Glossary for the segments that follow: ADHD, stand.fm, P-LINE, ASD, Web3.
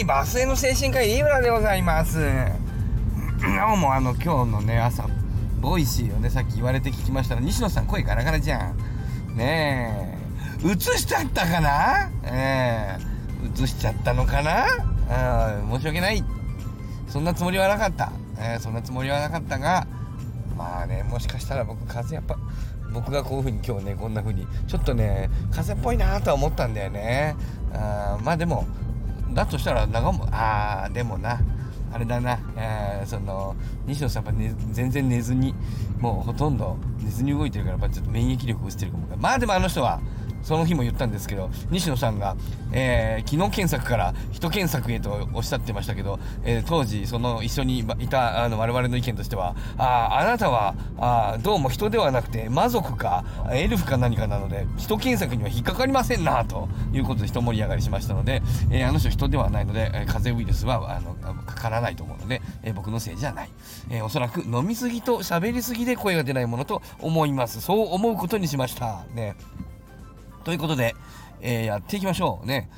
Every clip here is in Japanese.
はい、バスへの精神科医リブラでございます。なおも今日のね朝ボイシーをねさっき言われて聞きましたら、西野さん声ガラガラじゃんねえ、映しちゃったかな、映しちゃったのかな、申し訳ない、そんなつもりはなかった、そんなつもりはなかったが、まあね、もしかしたら僕風邪、やっぱ僕がこういう風に今日ねこんな風にちょっとね風邪っぽいなとは思ったんだよね。まあでもだとしたら長も、でもなあれだな、西野さんは、全然寝ずに、もうほとんど寝ずに動いてるから、やっぱちょっと免疫力落ちてるかも。まあでも人はその日も言ったんですけど、西野さんが、機能検索から人検索へとおっしゃってましたけど、当時その一緒にいた我々の意見としては、あなたはどうも人ではなくて魔族かエルフか何かなので人検索には引っかかりませんなということで一盛り上がりしましたので、人人ではないので風邪ウイルスはかからないと思うので、僕のせいじゃない、おそらく飲みすぎと喋りすぎで声が出ないものと思います。そう思うことにしましたね。ということで、やっていきましょうね。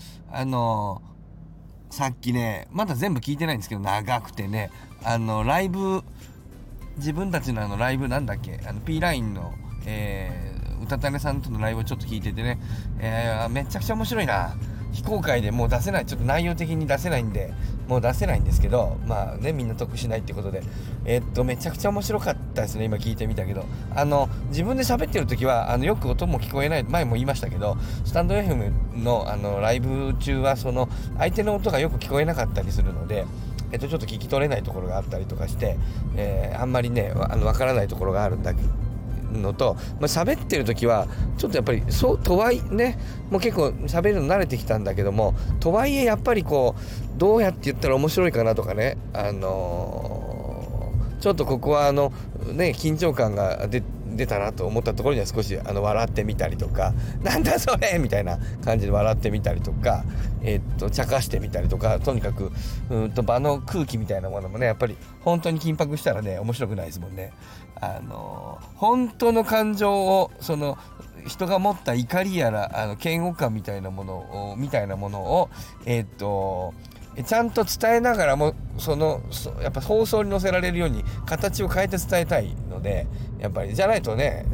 さっきねまだ全部聞いてないんですけど、長くてね、ライブ、自分たちのライブなんだっけ、P-LINE の、うたたねさんとのライブをちょっと聞いててね、めちゃくちゃ面白いな。非公開でもう出せない、ちょっと内容的に出せないんでもう出せないんですけど、まあね、みんな得しないってことで、めちゃくちゃ面白かったですね。今聞いてみたけど、自分で喋ってる時はよく音も聞こえない、前も言いましたけど、スタンド FM のライブ中はその相手の音がよく聞こえなかったりするので、ちょっと聞き取れないところがあったりとかして、あんまりねわからないところがあるんだけどのと、喋ってる時はちょっとやっぱりそうとはいね、もう結構喋るの慣れてきたんだけども、とはいえやっぱりこうどうやって言ったら面白いかなとかね、ちょっとここはね緊張感が出たなと思ったところには少し笑ってみたりとか、なんだそれみたいな感じで笑ってみたりとか、茶化してみたりとか、とにかく場の空気みたいなものもね、やっぱり本当に緊迫したらね面白くないですもんね。本当の感情をその人が持った怒りやら嫌悪感みたいなものをちゃんと伝えながらも、やっぱ放送に載せられるように形を変えて伝えたいので、やっぱりじゃないとね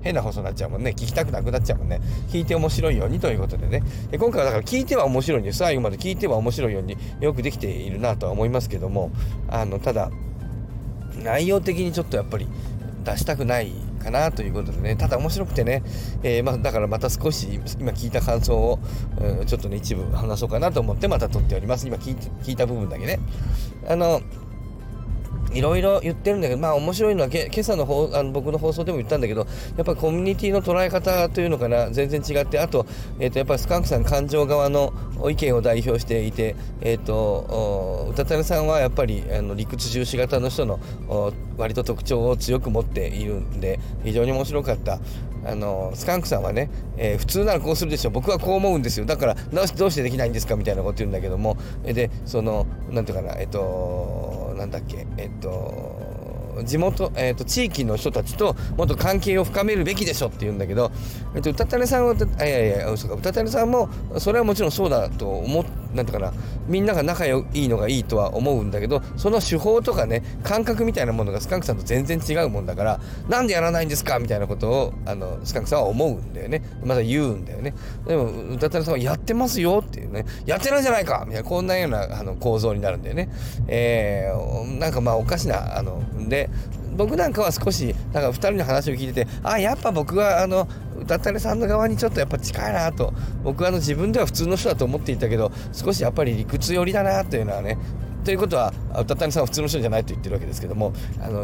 変な放送になっちゃうもんね。聞きたくなくなっちゃうもんね。聞いて面白いようにということでね、今回はだから聞いては面白いんです。最後まで聞いては面白いようによくできているなとは思いますけども、ただ内容的にちょっとやっぱり出したくないかなということでね、ただ面白くてね、だからまた少し今聞いた感想をちょっとね一部話そうかなと思ってまた撮っております。今聞いた部分だけね、いろいろ言ってるんだけど、まあ面白いのは今朝の僕の放送でも言ったんだけど、やっぱりコミュニティの捉え方というのかな、全然違って、あと、やっぱりスカンクさん感情側の意見を代表していて、うたたねさんはやっぱり理屈重視型の人の割と特徴を強く持っているんで非常に面白かった。スカンクさんはね、普通ならこうするでしょ、僕はこう思うんですよ、だからどうしてできないんですかみたいなこと言うんだけども、でなんていうかな、なんだっけ、地元、地域の人たちともっと関係を深めるべきでしょって言うんだけど、うたたねさんは、うたたねさんもそれはもちろんそうだとなんていうかな、みんなが仲良いのがいいとは思うんだけど、その手法とかね感覚みたいなものがスカンクさんと全然違うもんだから、なんでやらないんですかみたいなことをスカンクさんは思うんだよね、また言うんだよね。でもうたたねさんはやってますよっていうね、やってないじゃないかみたいな、こんなような構造になるんだよね。なんかまあおかしなで、僕なんかは少しなんか2人の話を聞いてて、やっぱ僕はうたたねさんの側にちょっとやっぱ近いなと、僕は自分では普通の人だと思っていたけど、少しやっぱり理屈寄りだなというのはね、ということはうたたねさんは普通の人じゃないと言ってるわけですけども、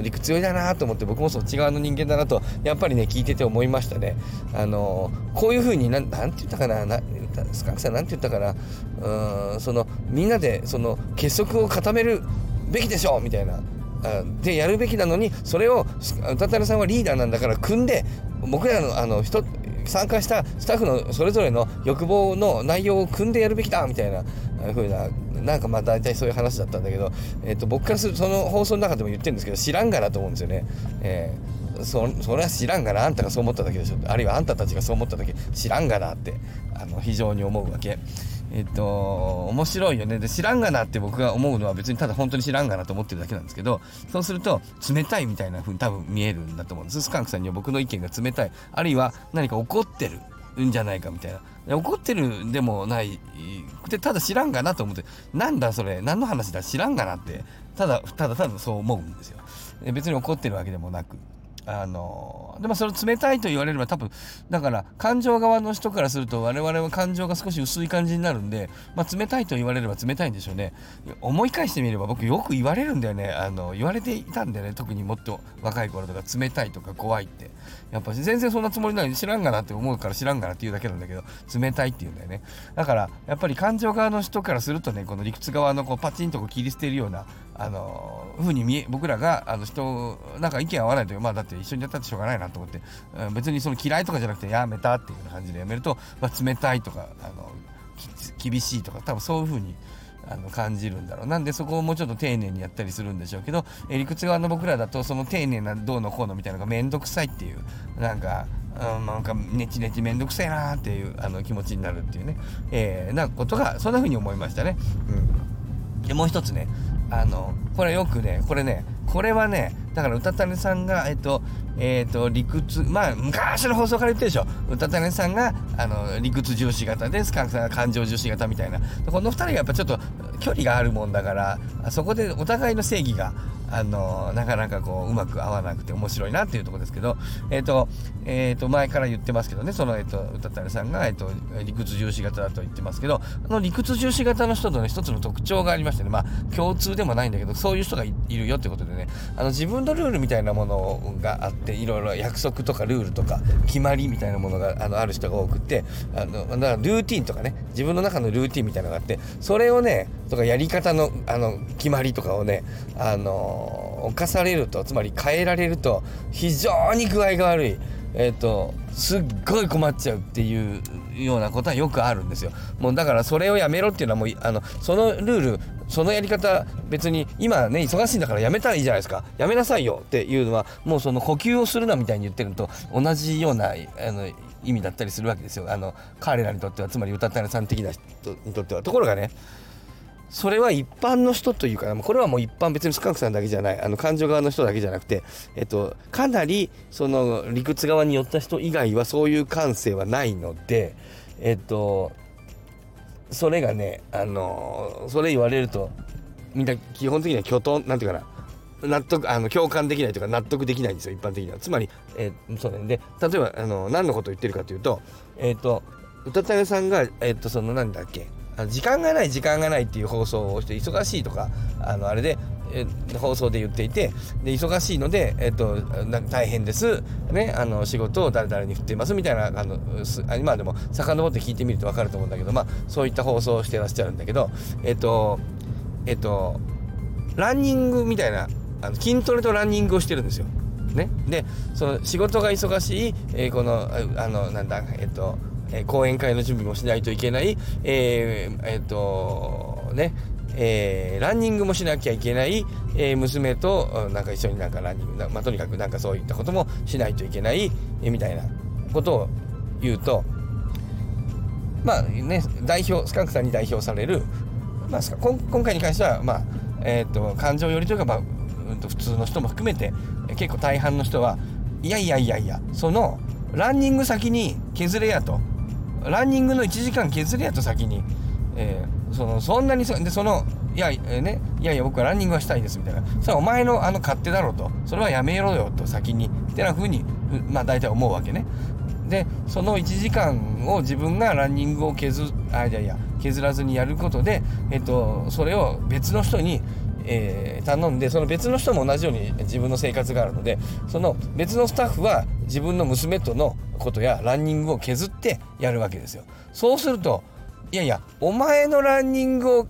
理屈寄りだなと思って、僕もそっち側の人間だなとやっぱりね聞いてて思いましたね。こういう風になんて言ったかな、スカンクさんなんて言ったかな、みんなで結束を固めるべきでしょうみたいなでやるべきなのに、それをうたたねさんはリーダーなんだから組んで、僕らの参加したスタッフのそれぞれの欲望の内容を組んでやるべきだみたいな風な、なんかまあ大体そういう話だったんだけど、僕からするとその放送の中でも言ってるんですけど、知らんがなと思うんですよね。それは知らんがな、あんたがそう思っただけでしょ、あるいはあんたたちがそう思っただけ、知らんがなって非常に思うわけ面白いよね。で、知らんがなって僕が思うのは別にただ本当に知らんがなと思ってるだけなんですけど、そうすると冷たいみたいな風に多分見えるんだと思うんです。スカンクさんには僕の意見が冷たい、あるいは何か怒ってるんじゃないかみたいな、怒ってるでもないで、ただ知らんがなと思って、なんだそれ何の話だ知らんがなってただそう思うんですよ。別に怒ってるわけでもなく、でもそれ冷たいと言われれば多分だから感情側の人からすると我々は感情が少し薄い感じになるんで、まあ、冷たいと言われれば冷たいんでしょうね。思い返してみれば僕よく言われるんだよね。言われていたんだよね、特にもっと若い頃とか、冷たいとか怖いってやっぱ全然そんなつもりないのに知らんがなって思うから知らんがなって言うだけなんだけど冷たいって言うんだよね。だからやっぱり感情側の人からするとね、この理屈側のこうパチンとこう切り捨てるような風に僕らが人なんか意見合わないという、まあだって一緒にやったってしょうがないなと思って、別にその嫌いとかじゃなくてやめたっていう感じでやめると、まあ、冷たいとか厳しいとか多分そういう風に感じるんだろう。なんでそこをもうちょっと丁寧にやったりするんでしょうけど、理屈側の僕らだとその丁寧などうのこうのみたいなのがめんどくさいっていう、なんかネチネチめんどくさいなっていう気持ちになるっていうね、なことがそんな風に思いましたね。でもう一つね、これよくね、これはねだからうたたねさんが理屈、まあ昔の放送から言ってるでしょ、うたたねさんが理屈重視型でスカンクさんが感情重視型みたいな、この2人がやっぱちょっと距離があるもんだから、そこでお互いの正義がなかなかこううまく合わなくて面白いなっていうところですけど、前から言ってますけどね、そのうたたねさんが理屈重視型だと言ってますけど、理屈重視型の人とね一つの特徴がありましてね、まあ共通でもないんだけどそういう人が いるよってことでね、自分のルールみたいなものがあって、いろいろ約束とかルールとか決まりみたいなものがある人が多くて、だからルーティンとかね、自分の中のルーティンみたいなのがあって、それをねとかやり方の決まりとかをね犯されると、つまり変えられると非常に具合が悪い、すっごい困っちゃうっていうようなことはよくあるんですよ。もうだからそれをやめろっていうのはもうそのルールそのやり方別に今ね忙しいんだからやめたらいいじゃないですか、やめなさいよっていうのはもうその呼吸をするなみたいに言ってるのと同じような意味だったりするわけですよ、彼らにとっては、つまりうたたねさん的な人にとっては。ところがねそれは一般の人というか、これはもう一般、別にスカンクさんだけじゃない、感情側の人だけじゃなくて、かなりその理屈側に寄った人以外はそういう感性はないので、それがねそれ言われるとみんな基本的には巨頭なんていうかな、納得共感できないというか納得できないんですよ、一般的には。つまり、そうなんで、例えば何のことを言ってるかというと、うたたねさんがそのなんだっけ、時間がないっていう放送をして忙しいとかあれで放送で言っていて、で忙しいので、大変です、ね、仕事を誰々に振っていますみたいな今でも遡って聞いてみると分かると思うんだけど、まあ、そういった放送をしてらっしゃるんだけど、ランニングみたいな筋トレとランニングをしてるんですよ、ね、でその仕事が忙しい、このなんだ講演会の準備もしないといけない、ランニングもしなきゃいけない、娘となんか一緒になんかランニング、とにかくなんかそういったこともしないといけない、みたいなことを言うと、まあね、スカンクさんに代表される、まあ、今回に関しては、まあ感情寄りというか、まあ普通の人も含めて結構大半の人は、いやそのランニング先に削れやと、ランニングの1時間削れやと先に、そんなにでそのいや僕はランニングはしたいですみたいな、それはお前の勝手だろうと、それはやめろよと先にってな風に、まあ大体思うわけね。でその1時間を自分がランニングを削らずにやることで、それを別の人に頼んで、その別の人も同じように自分の生活があるので、その別のスタッフは自分の娘とのことやランニングを削ってやるわけですよ。そうするとお前のランニングを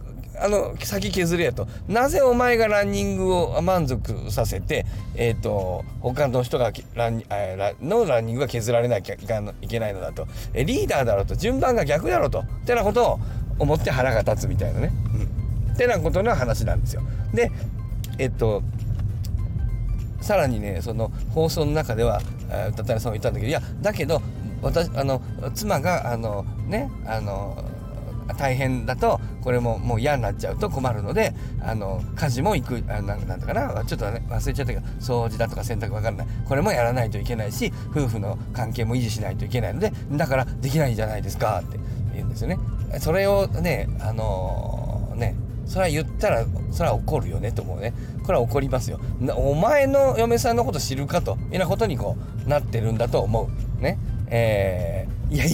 先削れやと、なぜお前がランニングを満足させて、他の人がランニングが削られなきゃいけないのだと、リーダーだろうと、順番が逆だろうとってなことを思って腹が立つみたいなね、ってなことの話なんですよ。でさらにね、その放送の中ではうたたねさんも言ったんだけど、だけど妻が大変だとこれももう嫌になっちゃうと困るので、家事もなんだかな、ちょっと、ね、忘れちゃったけど掃除だとか洗濯分からない、これもやらないといけないし、夫婦の関係も維持しないといけないので、だからできないじゃないですかって言うんですよね。それをね、それは言ったらそれは怒るよねと思うね。これは怒りますよ。お前の嫁さんのこと知るかというようなことにこうなってるんだと思うね。いや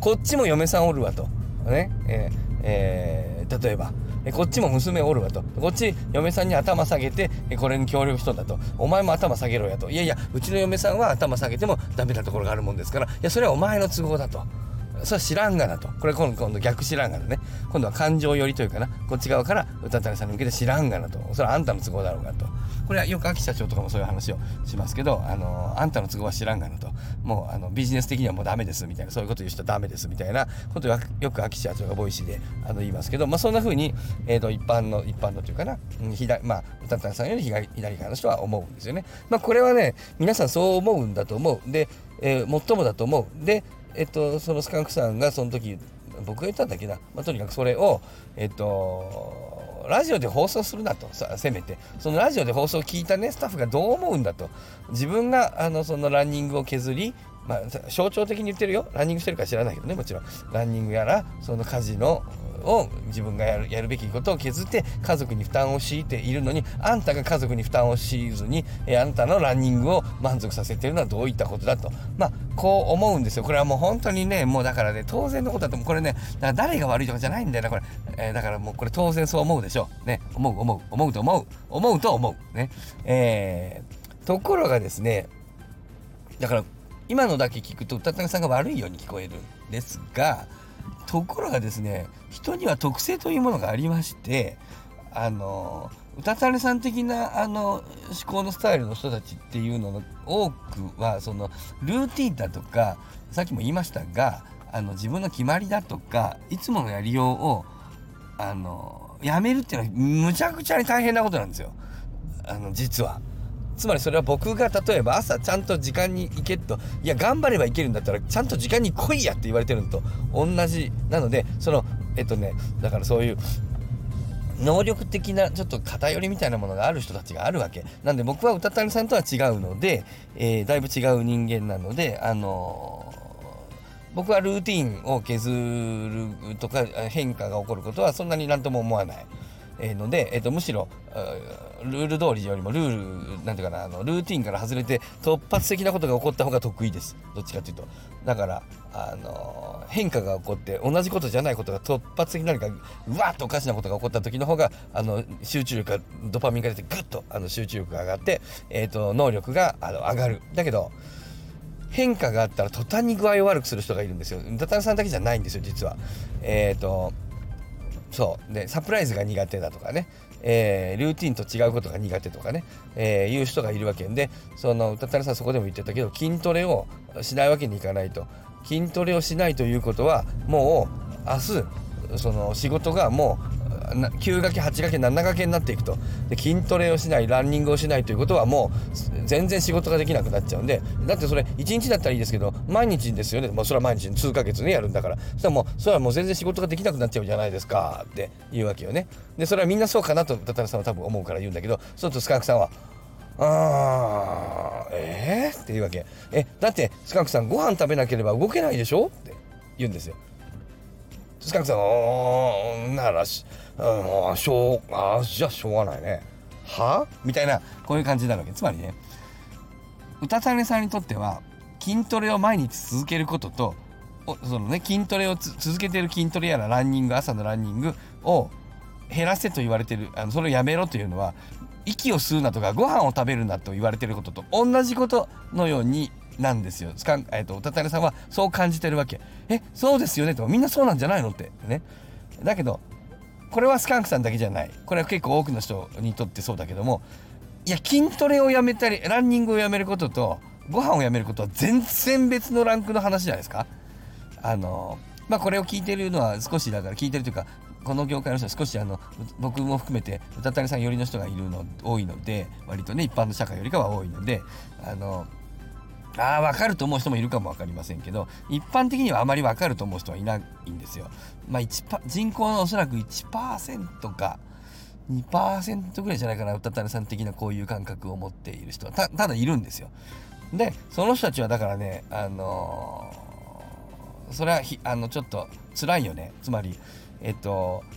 こっちも嫁さんおるわとね、例えばこっちも娘おるわと、こっち嫁さんに頭下げてこれに協力しとんだと、お前も頭下げろやと、いやいやうちの嫁さんは頭下げてもダメなところがあるもんですから、いやそれはお前の都合だと、それは知らんがなと、これ今度逆知らんがなね、今度は感情寄りというかな、こっち側から宇多谷さんに向けて知らんがなと、それはあんたの都合だろうがと、これはよく秋社長とかもそういう話をしますけど、あんたの都合は知らんがなと、もうビジネス的にはもうダメですみたいな、そういうこと言う人はダメですみたいなことをよく秋社長がボイシーで言いますけど、まあそんな風に一般のというかな、まあ宇多谷さんより左側の人は思うんですよね。まあこれはね、皆さんそう思うんだと思うで、最もだと思うで、そのスカンクさんがその時僕が言ったんだっけな、まあ、とにかくそれを、ラジオで放送するなと、せめてそのラジオで放送を聞いたねスタッフがどう思うんだと、自分がそのランニングを削り、まあ、象徴的に言ってるよ、ランニングしてるか知らないけどね、もちろんランニングやらその家事のを自分がやるべきことを削って家族に負担を強いているのに、あんたが家族に負担を強いずにあんたのランニングを満足させているのはどういったことだと、まあこう思うんですよ。これはもう本当にね、もうだからね、当然のことだと、これね、誰が悪いとかじゃないんだよなこれ、だからもうこれ当然そう思うでしょうね、思うね、ところがですね、だから今のだけ聞くと宇多谷さんが悪いように聞こえるんですが、ところがですね、人には特性というものがありまして、宇多谷さん的な思考のスタイルの人たちっていうのの多くは、そのルーティンだとか、さっきも言いましたが自分の決まりだとかいつものやりようをやめるっていうのはむちゃくちゃに大変なことなんですよ。実はつまりそれは僕が例えば朝ちゃんと時間に行けと、いや頑張れば行けるんだったらちゃんと時間に来いやって言われてるのと同じなので、そのだからそういう能力的なちょっと偏りみたいなものがある人たちがあるわけなんで、僕は宇多谷さんとは違うので、だいぶ違う人間なので、僕はルーティンを削るとか変化が起こることはそんなになんとも思わないので、むしろルール通りよりもなんていうかな、ルーティンから外れて突発的なことが起こった方が得意です、どっちかというと。だから変化が起こって同じことじゃないことが突発的に何かうわっとおかしなことが起こった時の方が集中力がドパミンが出てグッと集中力が上がって、能力が上がる。だけど変化があったら途端に具合を悪くする人がいるんですよ。宇多谷さんだけじゃないんですよ実は。そうでサプライズが苦手だとかね、ルーティンと違うことが苦手とかね、いう人がいるわけで、その宇多谷さんそこでも言ってたけど、筋トレをしないわけにいかないと。筋トレをしないということはもう明日その仕事がもう9掛け8掛け7掛けになっていくと。で筋トレをしない、ランニングをしないということはもう全然仕事ができなくなっちゃうんで、だってそれ1日だったらいいですけど毎日ですよね。もうそれは毎日数ヶ月ねやるんだから、そしたらもうそれはもう全然仕事ができなくなっちゃうじゃないですかっていうわけよね。でそれはみんなそうかなと宇多谷さんは多分思うから言うんだけど、そうするとスカンクさんはっていうわけ。だってスカンクさんご飯食べなければ動けないでしょって言うんですよ。スカンクさんはならじゃあしょうがないねはみたいな、こういう感じになるわけ。つまりね、宇多谷さんにとっては筋トレを毎日続けることと筋トレを続けている、筋トレやらランニング、朝のランニングを減らせと言われている、それをやめろというのは息を吸うなとかご飯を食べるなと言われていることと同じことのようになんですよ。宇多谷さんはそう感じてるわけ。そうですよねと、みんなそうなんじゃないのってね。だけどこれはスカンクさんだけじゃない、これは結構多くの人にとってそうだけども、いや筋トレをやめたりランニングをやめることとご飯をやめることは全然別のランクの話じゃないですか。まあこれを聞いてるのは少しだから聞いてるというか、この業界の人は少し僕も含めて宇多谷さん寄りの人が多いので、割とね一般の社会よりかは多いので、分かると思う人もいるかも分かりませんけど、一般的にはあまり分かると思う人はいないんですよ。人口のおそらく 1% か 2% ぐらいじゃないかな、うたたねさん的なこういう感覚を持っている人は ただいるんですよ。でその人たちはだからね、それはちょっと辛いよね。つまり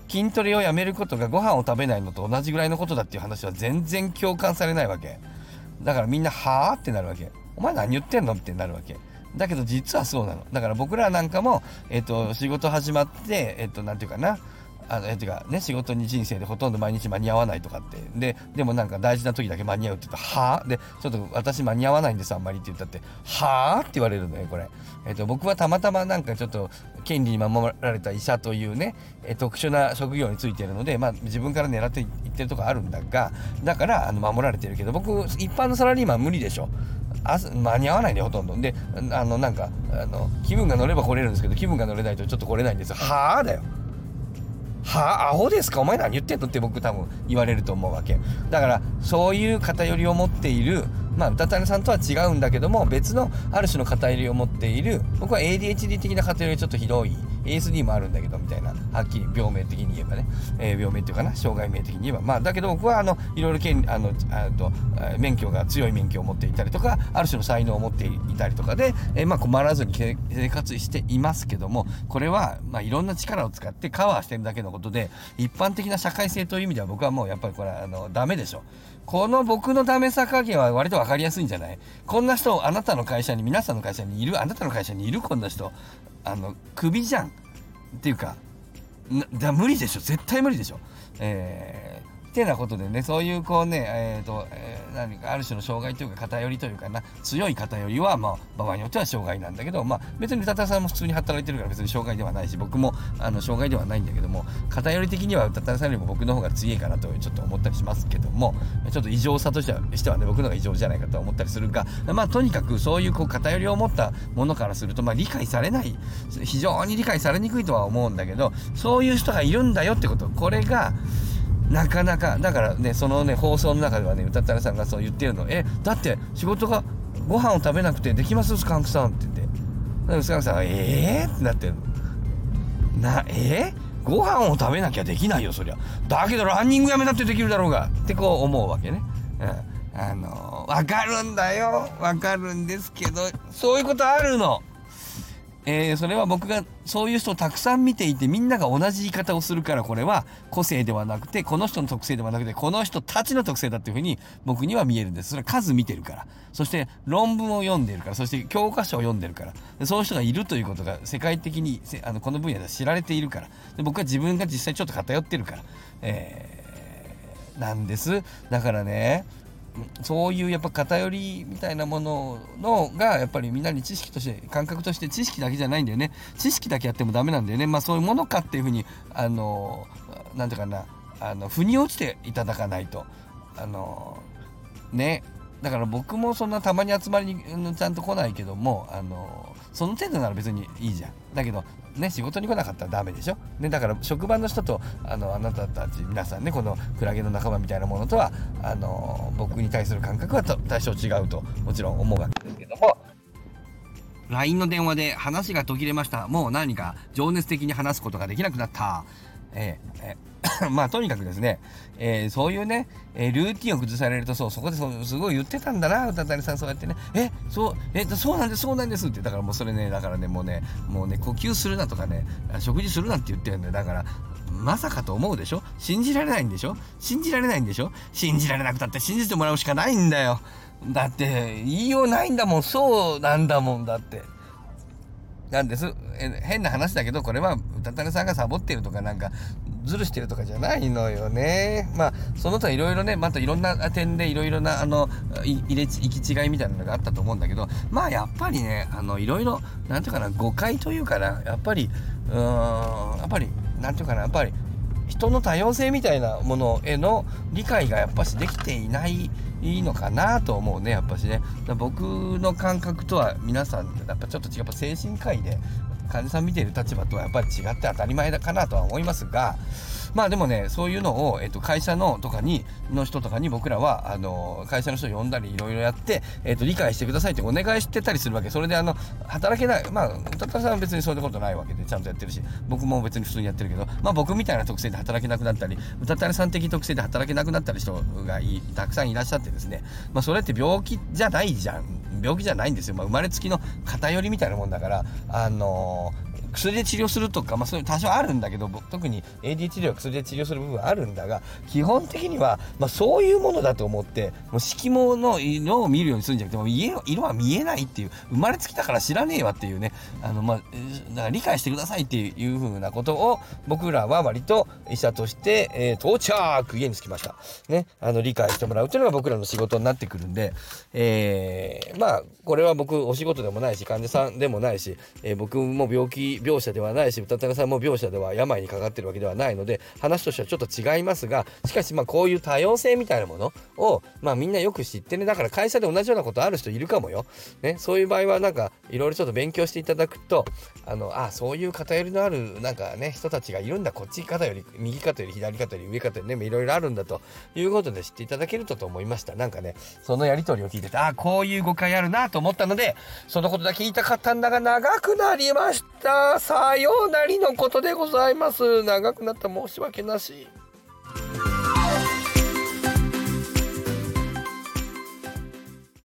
筋トレをやめることがご飯を食べないのと同じぐらいのことだっていう話は全然共感されないわけだから、みんなはぁってなるわけ。お前何言ってんのってなるわけだけど、実はそうなの。だから僕らなんかも仕事始まってなんていうかな、仕事に人生でほとんど毎日間に合わないとかって、でもなんか大事な時だけ間に合うって言ったら、はぁでちょっと私間に合わないんですあんまりって言ったって、はぁって言われるのよこれ。僕はたまたまなんかちょっと権利に守られた医者というね、特殊な職業についているので、自分から狙っていってるとこあるんだが、だから守られてるけど、僕一般のサラリーマン無理でしょ。間に合わないねほとんどで、気分が乗れば来れるんですけど、気分が乗れないとちょっと来れないんですよ。はぁだよ。はぁ、アホですかお前何言ってんのって僕多分言われると思うわけだから、そういう偏りを持っている、うたたねさんとは違うんだけども、別のある種の偏りを持っている、僕は ADHD 的な偏りがちょっとひどい、ASD もあるんだけどみたいな、はっきり病名的に言えばね、病名っていうかな、障害名的に言えば、だけど僕はいろいろ免許が強い免許を持っていたりとか、ある種の才能を持っていたりとかで、困らずに生活していますけども、これは、いろんな力を使ってカバーしてるだけのことで、一般的な社会性という意味では僕はもうやっぱりこれダメでしょ。この僕のダメさ加減は割と分かりやすいんじゃない？こんな人あなたの会社に、皆さんの会社にいる、あなたの会社にいるこんな人、クビじゃんっていうか、無理でしょ、絶対無理でしょ。ってなことでね、そういうこうね、何かある種の障害というか偏りというかな、強い偏りは場合によっては障害なんだけど、別にうたたねさんも普通に働いてるから別に障害ではないし、僕も障害ではないんだけども、偏り的にはうたたねさんよりも僕の方が強いかなとちょっと思ったりしますけども、ちょっと異常さとしてはね、僕の方が異常じゃないかと思ったりするが、とにかくそういうこう偏りを持ったものからすると、理解されない、非常に理解されにくいとは思うんだけど、そういう人がいるんだよってこと、これがなかなかだからね、そのね放送の中ではね、うたたねさんがそう言ってるの、だって仕事がご飯を食べなくてできますスカンクさんって言って、だからスカンクさんはってなってるのな、ご飯を食べなきゃできないよそりゃ、だけどランニングやめたってできるだろうがってこう思うわけね、わかるんだよ、わかるんですけど、そういうことあるの。それは僕がそういう人をたくさん見ていて、みんなが同じ言い方をするから、これは個性ではなくて、この人の特性ではなくて、この人たちの特性だっていうふうに僕には見えるんです。それは数見てるから、そして論文を読んでるから、そして教科書を読んでるから、そういう人がいるということが世界的にこの分野では知られているから、で僕は自分が実際ちょっと偏ってるから、なんです。だからね、そういうやっぱ偏りみたいなものがやっぱりみんなに知識として、感覚として、知識だけじゃないんだよね、知識だけやってもダメなんだよね。そういうものかっていうふうになんていうかな、腑に落ちていただかないとね。だから僕もそんなたまに集まりにちゃんと来ないけども、その程度なら別にいいじゃん。だけどね、仕事に来なかったらダメでしょ、ね、だから職場の人とあなたたち皆さんね、このクラゲの仲間みたいなものとは僕に対する感覚は多少違うともちろん思うわけですけども、LINE の電話で話が途切れました。もう何か情熱的に話すことができなくなった。とにかくですね、そういうね、ルーティンを崩されると、そこですごい言ってたんだな、うたたねさん、そうやってね、そうなんです、そうなんですって、だからもうそれね、だからね、もうね、呼吸するなとかね、食事するなって言ってるんだよ。だから、まさかと思うでしょ？信じられないんでしょ？信じられないんでしょ？信じられなくたって信じてもらうしかないんだよ。だって、言いようないんだもん、そうなんだもんだって。なんです。変な話だけど、これはうたたねさんがサボってるとか、なんかずるしてるとかじゃないのよね。その他いろいろね、またいろんな点でいろいろな行き違いみたいなのがあったと思うんだけど、やっぱりね、いろいろなんていうかな、誤解というかな、やっぱりなんていうかな、やっぱり人の多様性みたいなものへの理解がやっぱしできていないいいのかなと思うね、やっぱしね。僕の感覚とは皆さんやっぱちょっと違う、やっぱ精神科医で患者さん見ている立場とはやっぱり違って当たり前だかなとは思いますが、まあでもね、そういうのを、会社のとかにの人とかに僕らは会社の人呼んだりいろいろやって、理解してくださいってお願いしてたりするわけ。それで働けない、まあ歌田さんは別にそういうことないわけでちゃんとやってるし、僕も別に普通にやってるけど、まあ僕みたいな特性で働けなくなったり、歌田さん的特性で働けなくなったり人がたくさんいらっしゃってですね、まあそれって病気じゃないじゃん、病気じゃないんですよ。まあ生まれつきの偏りみたいなもんだから、薬で治療するとか、まあ、そういう多少あるんだけど、特に ADHD は薬で治療する部分あるんだが、基本的には、まあ、そういうものだと思って、もう色毛の色を見るようにするんじゃなくて、もう色は見えないっていう、生まれつきだから知らねえわっていうね、だから理解してくださいっていうふうなことを僕らは割と医者として、到着ゲームつきました、ね、理解してもらうというのが僕らの仕事になってくるんで、まあこれは僕お仕事でもないし患者さんでもないし、僕も病者ではないし、歌田さんも病者では病にかかってるわけではないので、話としてはちょっと違いますが、しかしまあこういう多様性みたいなものを、まあ、みんなよく知ってね、だから会社で同じようなことある人いるかもよ、ね、そういう場合はなんかいろいろちょっと勉強していただくと、そういう偏りのあるなんかね人たちがいるんだ、こっち方より右方より左方より上方よりね、いろいろあるんだということで知っていただけると思いました。なんかね、そのやり取りを聞いてて、こういう誤解あるなと思ったので、そのことだけ言いたかったんだが長くなりました。さようなりのことでございます。長くなったら申し訳なし。